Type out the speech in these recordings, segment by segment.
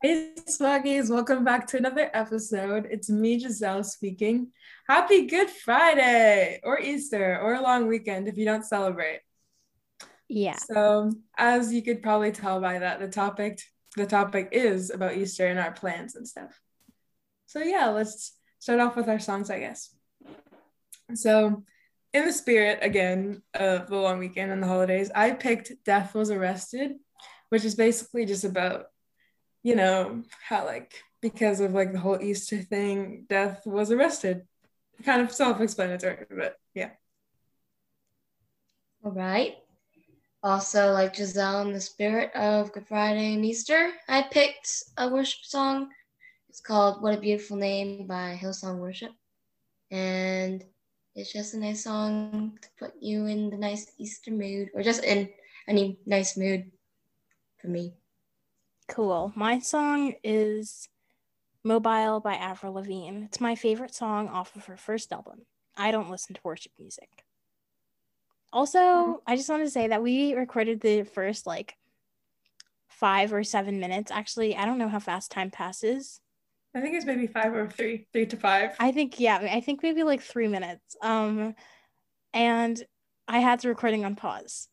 Hey Swaggies, welcome back to another episode. It's me, Giselle, speaking. Happy Good Friday or Easter or a long weekend if you don't celebrate. Yeah. So as you could probably tell by that, the topic is about Easter and our plans and stuff. So yeah, let's start off with our songs, I guess. So in the spirit, again, of the long weekend and the holidays, I picked Death Was Arrested, which is basically just about, you know, how because of the whole Easter thing, death was arrested. Kind of self-explanatory, but yeah. All right. Also, like Giselle, in the spirit of Good Friday and Easter, I picked a worship song. It's called What a Beautiful Name by Hillsong Worship. And it's just a nice song to put you in the nice Easter mood, or just in any nice mood for me. Cool. My song is Mobile by Avril Lavigne. It's my favorite song off of her first album. I don't listen to worship music. Also, I just want to say that we recorded the first 5 or 7 minutes. Actually, I don't know how fast time passes. I think it's maybe 5 or 3, 3 to 5. I think maybe 3 minutes. And I had the recording on pause.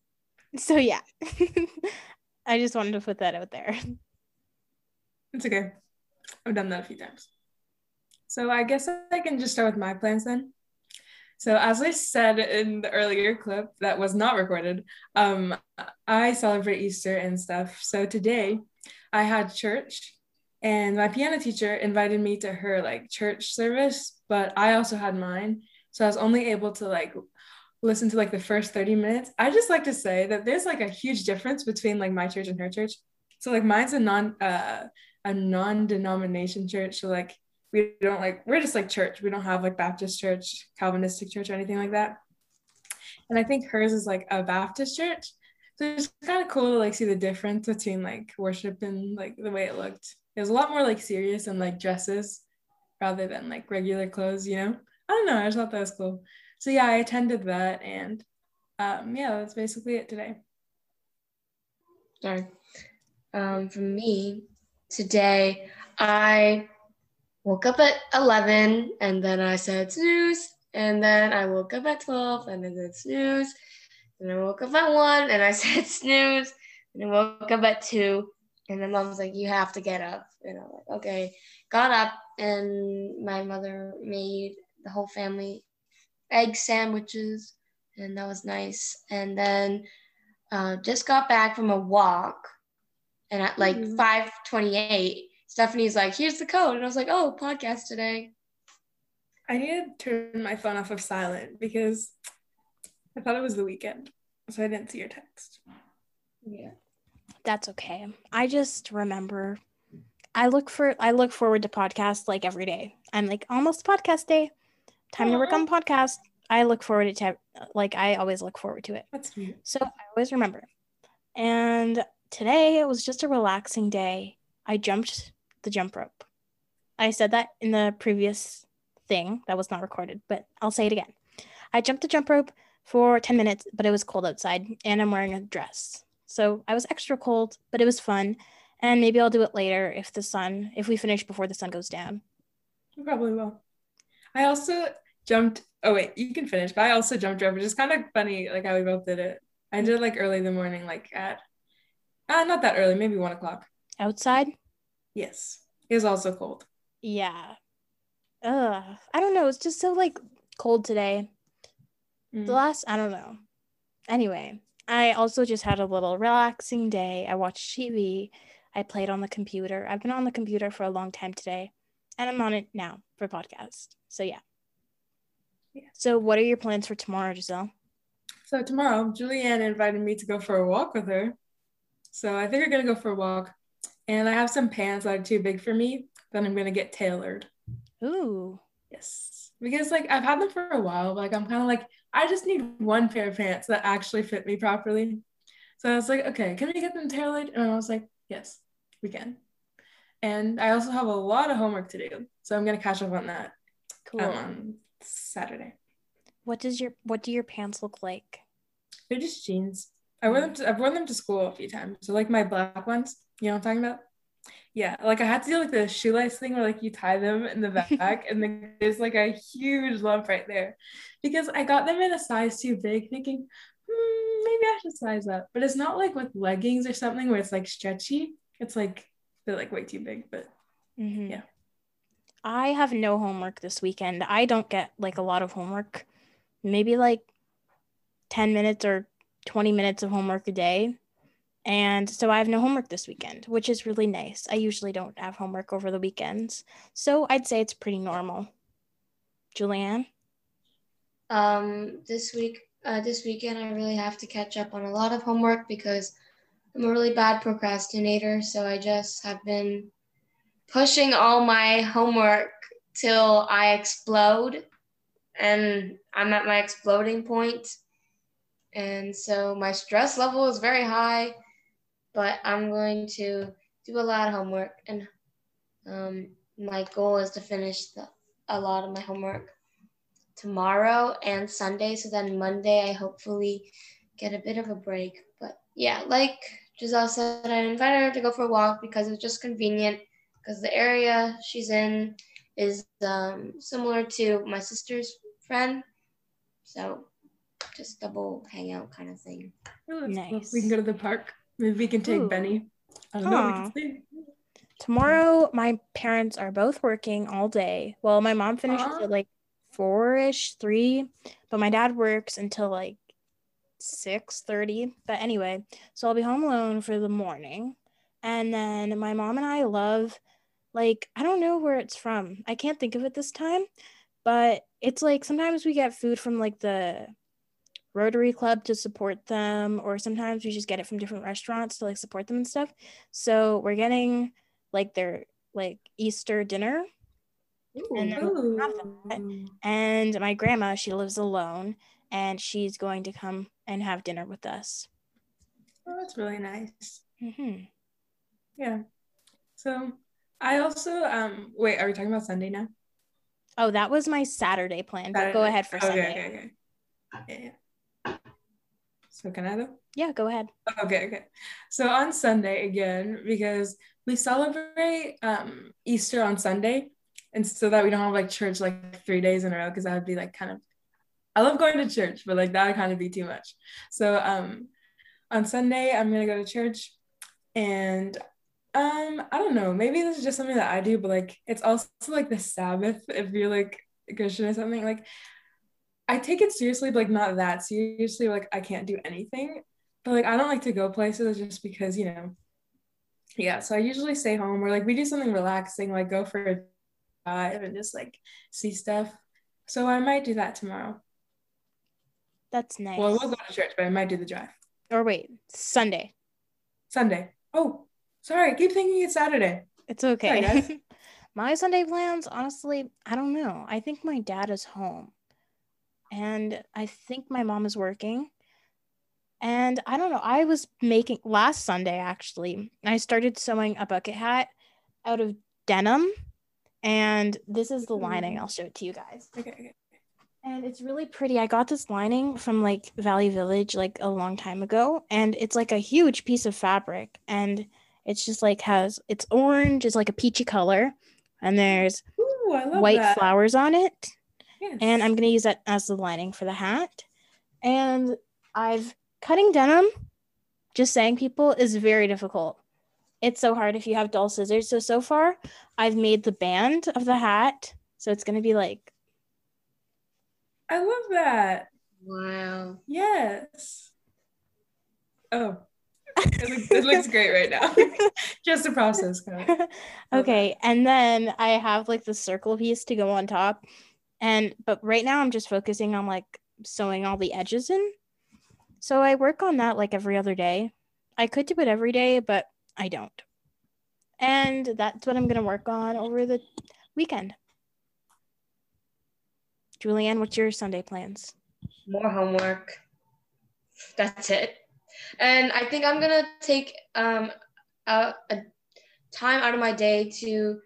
So yeah, I just wanted to put that out there. It's okay. I've done that a few times. So I guess I can just start with my plans then. So as I said in the earlier clip that was not recorded, I celebrate Easter and stuff. So today I had church and my piano teacher invited me to her church service, but I also had mine. So I was only able to listen to the first 30 minutes. I just like to say that there's a huge difference between my church and her church. So mine's a non-denomination church. So we don't we're just church. We don't have Baptist church, Calvinistic church, or anything like that. And I think hers is a Baptist church. So it's kind of cool to see the difference between worship and the way it looked. It was a lot more serious and dresses rather than regular clothes, you know? I don't know, I just thought that was cool. So yeah, I attended that, and yeah, that's basically it today. Sorry. For me, today, I woke up at 11, and then I said snooze, and then I woke up at 12, and then I said snooze, and I woke up at 1, and I said snooze, and I woke up at 2, and then Mom was like, you have to get up, and I'm like, okay. Got up, and my mother made the whole family egg sandwiches, and that was nice. And then just got back from a walk, and at 5:28, Stephanie's like, here's the code, and I was like, oh, podcast today. I need to turn my phone off of silent because I thought it was the weekend, so I didn't see your text. Yeah, that's okay. I just remember I look forward to podcasts every day. I'm almost podcast day. Time to work on podcast. I look forward to I always look forward to it. That's cute. So I always remember. And today it was just a relaxing day. I jumped the jump rope. I said that in the previous thing that was not recorded, but I'll say it again. I jumped the jump rope for 10 minutes, but it was cold outside and I'm wearing a dress. So I was extra cold, but it was fun. And maybe I'll do it later if we finish before the sun goes down. You probably will. I also jumped, you can finish, but I also jumped rope, which is kind of funny, how we both did it. I did early in the morning, at, not that early, maybe 1 o'clock. Outside? Yes. It was also cold. Yeah. I don't know. It's just so cold today. I don't know. Anyway, I also just had a little relaxing day. I watched TV. I played on the computer. I've been on the computer for a long time today. And I'm on it now for podcast. So yeah. So what are your plans for tomorrow, Giselle? So tomorrow, Julianne invited me to go for a walk with her. So I think we're going to go for a walk. And I have some pants that are too big for me. Then I'm going to get tailored. Ooh. Yes. Because I've had them for a while. But, I'm kind of I just need one pair of pants that actually fit me properly. So I was like, okay, can we get them tailored? And I was like, yes, we can. And I also have a lot of homework to do, so I'm gonna catch up on that. Cool. Saturday. What do your pants look like? They're just jeans. I've worn them to school a few times. So my black ones. You know what I'm talking about? Yeah, like I had to do like the shoelace thing where like you tie them in the back and then there's like a huge lump right there because I got them in a size too big thinking, maybe I should size up. But it's not like with leggings or something where it's like stretchy. It's like they're like way too big, but mm-hmm. yeah. I have no homework this weekend. I don't get like a lot of homework, maybe like 10 minutes or 20 minutes of homework a day. And so I have no homework this weekend, which is really nice. I usually don't have homework over the weekends. So I'd say it's pretty normal. Julianne? This weekend, I really have to catch up on a lot of homework because I'm a really bad procrastinator. So I just have been pushing all my homework till I explode. And I'm at my exploding point. And so my stress level is very high. But I'm going to do a lot of homework, and my goal is to finish a lot of my homework tomorrow and Sunday. So then Monday, I hopefully get a bit of a break. But yeah, like Giselle said, I invited her to go for a walk because it's just convenient because the area she's in is similar to my sister's friend. So just double hangout kind of thing. Oh, nice. Cool. We can go to the park. Maybe we can take Ooh. Benny. I don't know what we can do. Tomorrow, my parents are both working all day. Well, my mom finishes at like 4-ish, 3, but my dad works until like 6:30. But anyway, so I'll be home alone for the morning. And then my mom and I love, like, I don't know where it's from. I can't think of it this time, but it's like sometimes we get food from like the Rotary Club to support them, or sometimes we just get it from different restaurants to like support them and stuff. So we're getting like their like Easter dinner. Ooh. And then and my grandma, she lives alone, and she's going to come and have dinner with us. Oh, that's really nice. Mm-hmm. Yeah. So I also wait, are we talking about Sunday now? Oh, that was my Saturday plan. Saturday. But go ahead for Sunday. Okay. Yeah. So can I though? Yeah, go ahead. Okay. So on Sunday again, because we celebrate Easter on Sunday, and so that we don't have like church like 3 days in a row, because that would be like kind of, I love going to church, but like that would kind of be too much. So on Sunday, I'm going to go to church, and I don't know, maybe this is just something that I do, but like it's also like the Sabbath, if you're like a Christian or something, like I take it seriously, but like not that seriously, like I can't do anything, but like I don't like to go places just because, you know, yeah, so I usually stay home, or like we do something relaxing, like go for a drive and just like see stuff, so I might do that tomorrow. That's nice. Well, we'll go to church, but I might do the drive. Or wait, Sunday. Oh, sorry, I keep thinking it's Saturday. It's okay. Sorry, guys. My Sunday plans, honestly, I don't know. I think my dad is home, and I think my mom is working, and I don't know, I was making last Sunday actually, I started sewing a bucket hat out of denim, and this is the lining. I'll show it to you guys. Okay. And it's really pretty. I got this lining from like Valley Village like a long time ago, and it's like a huge piece of fabric, and it's just like has, it's orange, it's like a peachy color, and there's Ooh, I love white that. Flowers on it. Yes. And I'm going to use that as the lining for the hat. And I've cutting denim, just saying people, is very difficult. It's so hard if you have dull scissors. So far, I've made the band of the hat. So it's going to be like. I love that. Wow. Yes. Oh, it looks great right now. Just a process. Okay. And then I have like the circle piece to go on top. But right now I'm just focusing on like sewing all the edges in. So I work on that like every other day. I could do it every day, but I don't. And that's what I'm going to work on over the weekend. Julianne, what's your Sunday plans? More homework. That's it. And I think I'm going to take a time out of my day to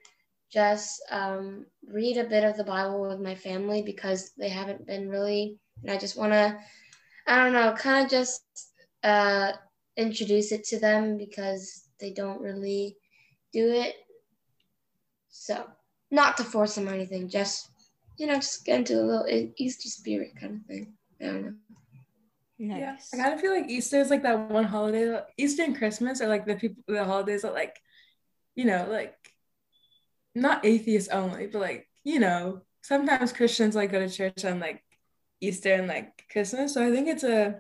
just read a bit of the Bible with my family, because they haven't been really, and I just want to, I don't know, kind of just introduce it to them, because they don't really do it. So not to force them or anything, just, you know, just get into a little Easter spirit kind of thing. I don't know. Nice. Yeah, I kind of feel like Easter is like that one holiday. Easter and Christmas are like the holidays that, like, you know, like not atheists only, but like, you know, sometimes Christians like go to church on like Easter and like Christmas. So I think it's a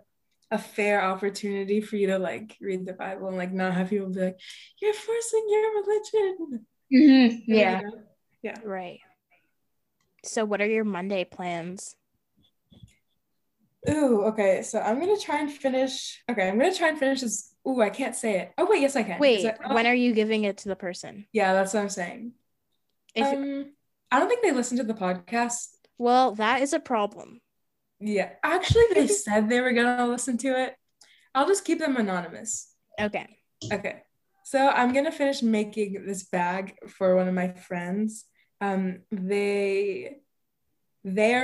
fair opportunity for you to like read the Bible and like not have people be like, you're forcing your religion. Mm-hmm. Yeah. Yeah. Right. So what are your Monday plans? Ooh, okay. So I'm going to try and finish. Okay, I'm going to try and finish this. Ooh, I can't say it. Oh, wait, yes, I can. Wait, when are you giving it to the person? Yeah, that's what I'm saying. I don't think they listen to the podcast. Well, that is a problem. Yeah. Actually, they said they were going to listen to it. I'll just keep them anonymous. Okay. Okay. So I'm going to finish making this bag for one of my friends. Their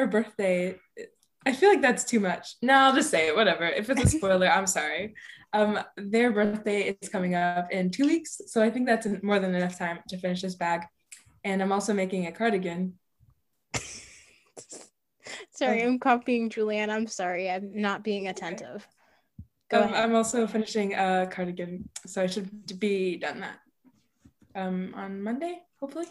birthday, I feel like that's too much. No, I'll just say it, whatever. If it's a spoiler, I'm sorry. Their birthday is coming up in 2 weeks. So I think that's more than enough time to finish this bag. And I'm also making a cardigan. Sorry, I'm copying Julianne. I'm sorry, I'm not being attentive. Go ahead. I'm also finishing a cardigan. So I should be done that on Monday, hopefully.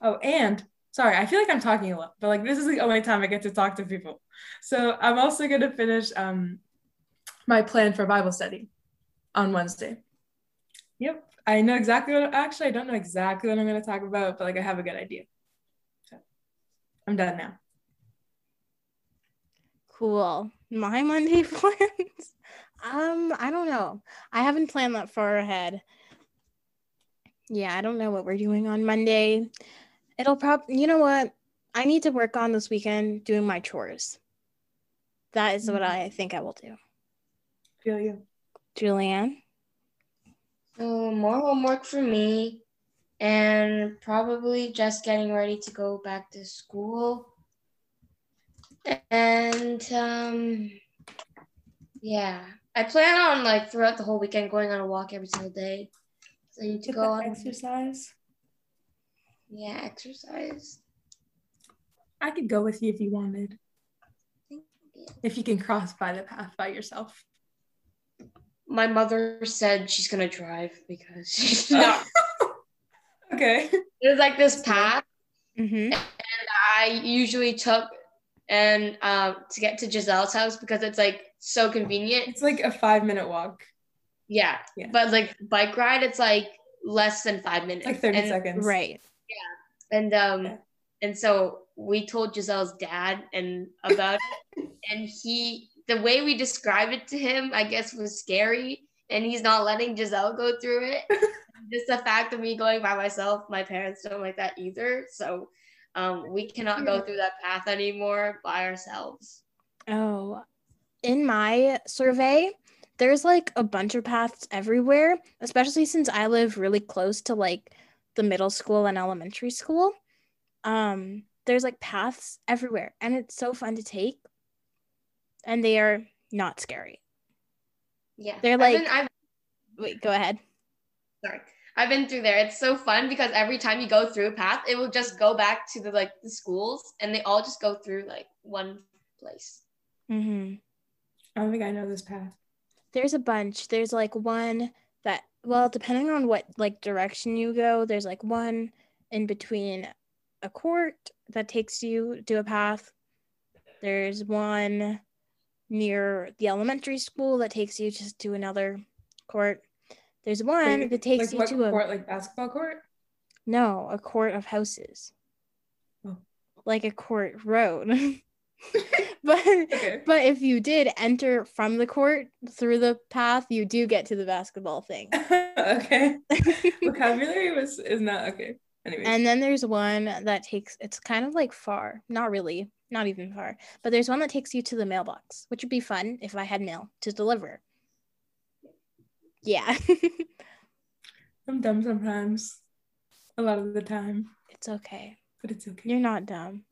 Oh, and sorry, I feel like I'm talking a lot, but like this is the only time I get to talk to people. So I'm also going to finish my plan for Bible study on Wednesday. Yep, I know exactly I don't know exactly what I'm going to talk about, but like I have a good idea. So I'm done now. Cool. My Monday plans? I don't know. I haven't planned that far ahead. Yeah, I don't know what we're doing on Monday. It'll probably, you know what? I need to work on this weekend doing my chores. That is what I think I will do. Feel you. Julianne? So more homework for me and probably just getting ready to go back to school. And yeah, I plan on like throughout the whole weekend going on a walk every single day. So you need to go on exercise. Yeah, exercise. I could go with you if you wanted. Thank you. If you can cross by the path by yourself. My mother said she's going to drive because she's not. Okay. There's like this path. Mm-hmm. And I usually took and to get to Giselle's house because it's like so convenient. It's like a 5-minute walk. Yeah. Yeah. But like bike ride, it's like less than 5 minutes. Like 30 seconds. Right. Yeah. And and so we told Giselle's dad and about it, and the way we described it to him, I guess, was scary, and he's not letting Giselle go through it. Just the fact of me going by myself, my parents don't like that either. So we cannot go through that path anymore by ourselves. Oh, in my survey, there's like a bunch of paths everywhere, especially since I live really close to like the middle school and elementary school. There's like paths everywhere, and it's so fun to take. And they are not scary. Yeah. They're like, wait, go ahead. Sorry. I've been through there. It's so fun because every time you go through a path, it will just go back to the schools, and they all just go through like one place. Mm-hmm. I don't think I know this path. There's a bunch. There's like one that, well, depending on what like direction you go, there's like one in between a court that takes you to a path. There's one near the elementary school that takes you just to another court. There's one that takes you to a court, like basketball court? No, a court of houses. Oh. Like a court road. But if you did enter from the court through the path, you do get to the basketball thing. Okay. Vocabulary is not okay. Anyways. And then there's one that it's kind of like far, not really, not even far, but there's one that takes you to the mailbox, which would be fun if I had mail to deliver. Yeah. I'm dumb sometimes, a lot of the time. It's okay. But it's okay. You're not dumb.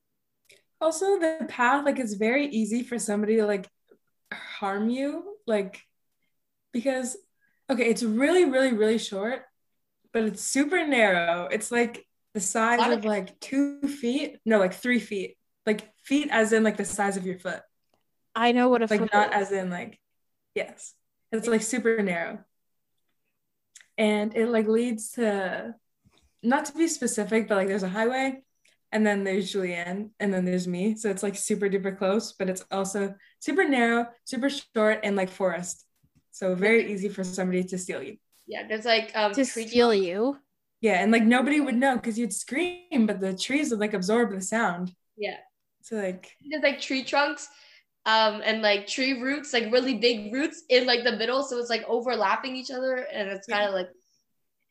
Also, the path, like, it's very easy for somebody to, like, harm you, like, because, okay, it's really, really, really short, but it's super narrow. It's like the size of like 2 feet. No, like 3 feet. Like feet as in like the size of your foot. I know what a foot is. Like not as in like, yes. It's like super narrow. And it like leads to, not to be specific, but like there's a highway and then there's Julianne and then there's me. So it's like super duper close, but it's also super narrow, super short, and like forest. So very easy for somebody to steal you. Yeah, there's like to steal you. Yeah, and like nobody would know because you'd scream, but the trees would like absorb the sound. Yeah. So like there's like tree trunks, and like tree roots, like really big roots in like the middle, so it's like overlapping each other, and it's kind of like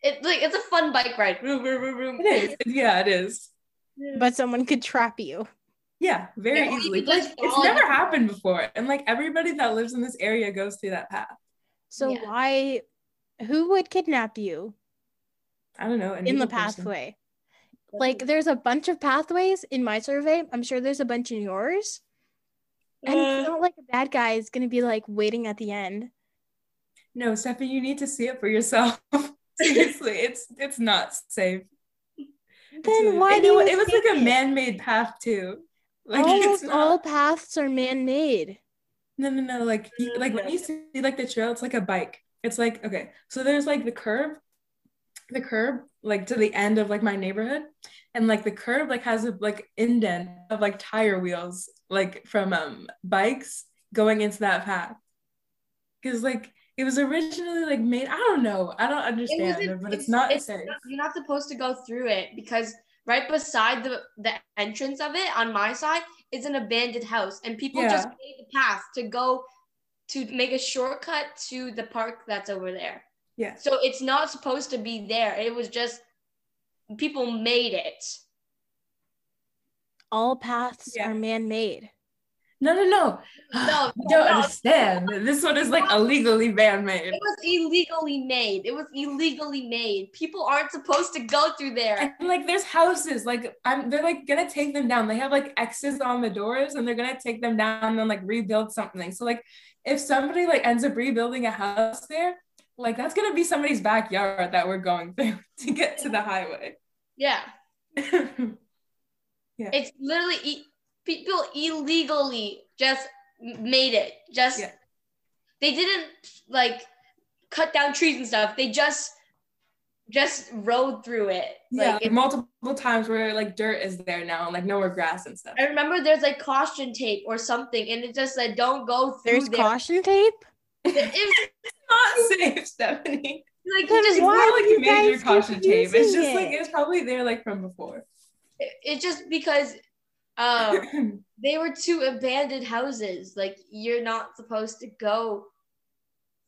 it's a fun bike ride. It is. Yeah, it is. But someone could trap you. Yeah, very easily. Like, it's never happened before, and like everybody that lives in this area goes through that path. So why? Who would kidnap you? I don't know. In the pathway. Like there's a bunch of pathways in my survey. I'm sure there's a bunch in yours. And it's not like a bad guy is going to be like waiting at the end. No, Stephanie, you need to see it for yourself. Seriously, it's not safe. Then why do you it was like a man-made path too. Like almost all paths are man-made. No. Like when you see like the trail, it's like a bike. It's like, okay, so there's like the curb like to the end of like my neighborhood, and like the curb like has a like indent of like tire wheels like from bikes going into that path, because like it was originally like made, I don't understand it, but it's not safe. You're not supposed to go through it, because right beside the entrance of it on my side is an abandoned house, and people just made the path to go to make a shortcut to the park that's over there. Yeah. So it's not supposed to be there. It was just people made it. All paths are man-made. No. No, you don't understand. This one is like illegally man-made. It was illegally made. People aren't supposed to go through there. And like there's houses, like they're like gonna take them down. They have like X's on the doors, and they're gonna take them down and then like rebuild something. So like if somebody like ends up rebuilding a house there, like that's gonna be somebody's backyard that we're going through to get to the highway. Yeah. It's literally people illegally just made it. They didn't like cut down trees and stuff. They just rode through it. Yeah, like multiple times where like dirt is there now and like nowhere grass and stuff. I remember there's like caution tape or something, and it just said don't go through. There's caution tape. It's not safe, Stephanie. Like it's not like major caution tape. It's just like it's probably there like from before. It's just because they were two abandoned houses. Like you're not supposed to go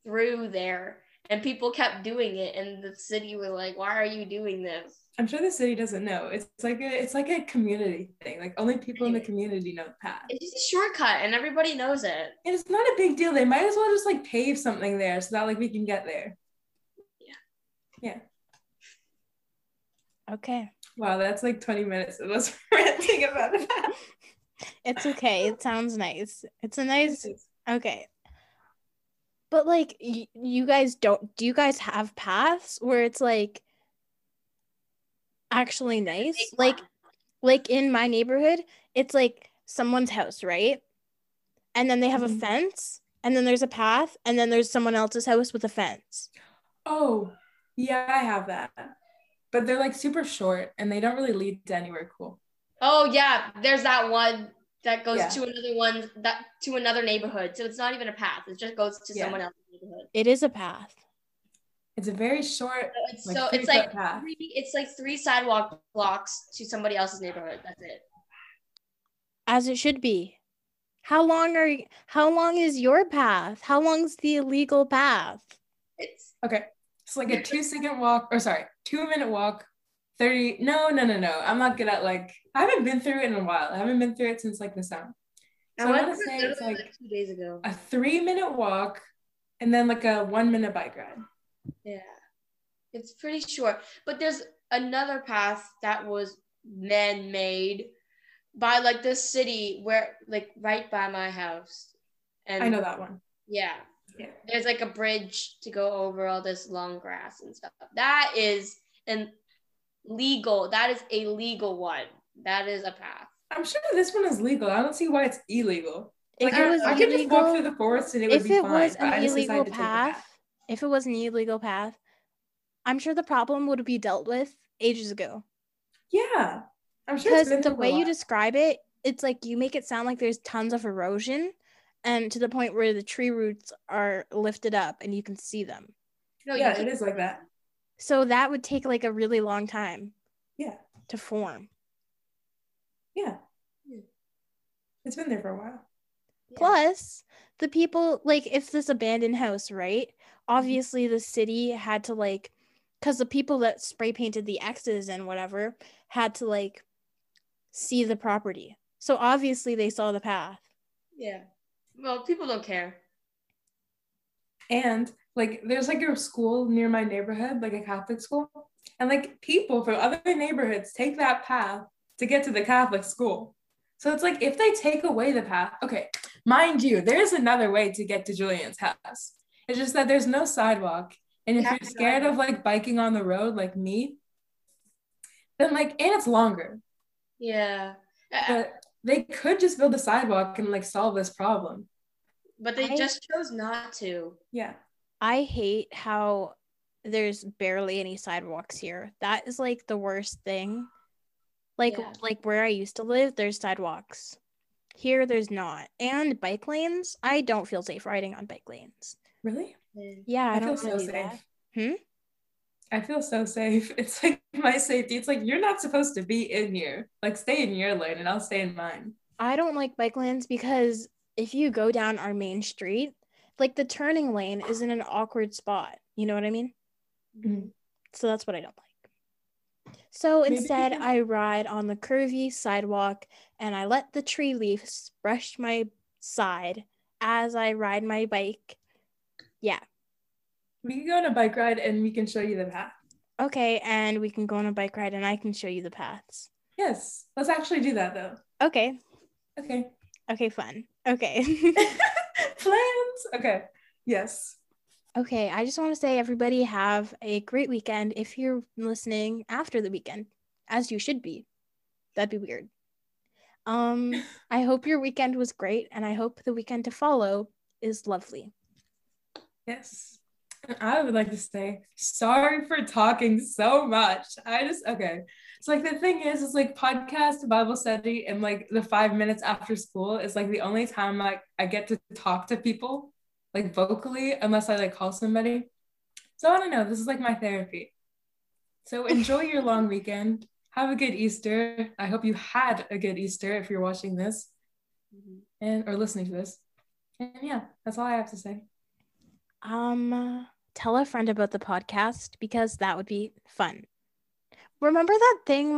through there, and people kept doing it, and the city was like, "Why are you doing this?" I'm sure the city doesn't know. It's like a community thing. Like only people in the community know the path. It's just a shortcut, and everybody knows it. And it's not a big deal. They might as well just like pave something there so that like we can get there. Yeah. Okay. Wow, that's like 20 minutes of us ranting about that. It's okay. It sounds nice. Okay. But like, you guys do you guys have paths where it's like actually nice? Like in my neighborhood, it's like someone's house, right? And then they have a fence, and then there's a path, and then there's someone else's house with a fence. Oh, yeah, I have that. But they're like super short, and they don't really lead to anywhere cool. Oh yeah, there's that one that goes to another one, that to another neighborhood. So it's not even a path; it just goes to someone else's neighborhood. It is a path. It's a very short. It's like three sidewalk blocks to somebody else's neighborhood. That's it. As it should be. How long is your path? How long's the illegal path? It's like a 2-second walk, 2-minute walk, 30. No. I'm not good at like, I haven't been through it in a while. I haven't been through it since like the summer. So I want to say it's like 2 days ago. A 3-minute walk and then like a 1-minute bike ride. Yeah. It's pretty short. But there's another path that was man-made by like the city where, like right by my house. And I know that one. Yeah. Yeah. There's like a bridge to go over all this long grass and stuff. That is an legal. That is a legal one. That is a path. I'm sure this one is legal. I don't see why it's illegal. Like, I could just walk through the forest and it would be fine. If it was an illegal path, I'm sure the problem would be dealt with ages ago. Yeah. I'm sure it's been through a lot. Because the way you describe it, it's like you make it sound like there's tons of erosion and to the point where the tree roots are lifted up and you can see them. No, yeah, it is like that. So that would take like a really long time. Yeah. To form. Yeah. It's been there for a while. Yeah. Plus, the people, like, if this abandoned house, right? Obviously, the city had to, like, because the people that spray painted the X's and whatever had to, like, see the property. So obviously, they saw the path. Yeah. Well, people don't care. And, like, there's, like, a school near my neighborhood, like a Catholic school. And, like, people from other neighborhoods take that path to get to the Catholic school. So it's like, if they take away the path, okay, mind you, there's another way to get to Julianne's house. It's just that there's no sidewalk. And if you're scared of like biking on the road, like me, then like, and it's longer. Yeah. But they could just build a sidewalk and like solve this problem. But they just chose not to. Yeah. I hate how there's barely any sidewalks here. That is like the worst thing. Like, yeah. Like where I used to live, there's sidewalks. Here, there's not. And bike lanes, I don't feel safe riding on bike lanes. Really? Yeah, I don't feel so safe. I feel so safe. It's like my safety. It's like, you're not supposed to be in here. Like, stay in your lane and I'll stay in mine. I don't like bike lanes because if you go down our main street, like the turning lane is in an awkward spot. You know what I mean? Mm-hmm. So that's what I don't like. So instead, I ride on the curvy sidewalk and I let the tree leaves brush my side as I ride my bike. Yeah. We can go on a bike ride and we can show you the path. Okay, and we can go on a bike ride and I can show you the paths. Yes, let's actually do that though. Okay. Okay. Okay, fun. Okay. Plans. Okay, yes. Okay, I just want to say everybody have a great weekend if you're listening after the weekend, as you should be. That'd be weird. I hope your weekend was great, and I hope the weekend to follow is lovely. Yes. I would like to say sorry for talking so much. Okay. It's like the thing is, it's like podcast, Bible study, and like the 5 minutes after school is like the only time like I get to talk to people. Like vocally, unless I like call somebody. So I don't know, this is like my therapy. So enjoy your long weekend. Have a good Easter. I hope you had a good Easter if you're watching this and or listening to this. And yeah, that's all I have to say. Tell a friend about the podcast because that would be fun. Remember that thing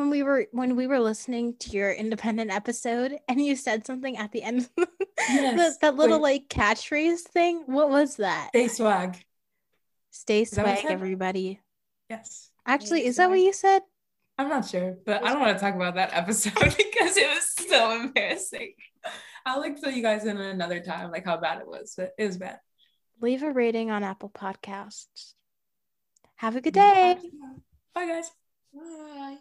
when we were listening to your independent episode and you said something at the end? Yes, that little like catchphrase thing? What was that? Stay swag. Stay swag, everybody. Yes. Actually, is that what you said? I'm not sure, but I don't want to talk about that episode because it was so embarrassing. I'll like fill you guys in another time, like how bad it was, but it was bad. Leave a rating on Apple Podcasts. Have a good day. Bye, guys. Bye.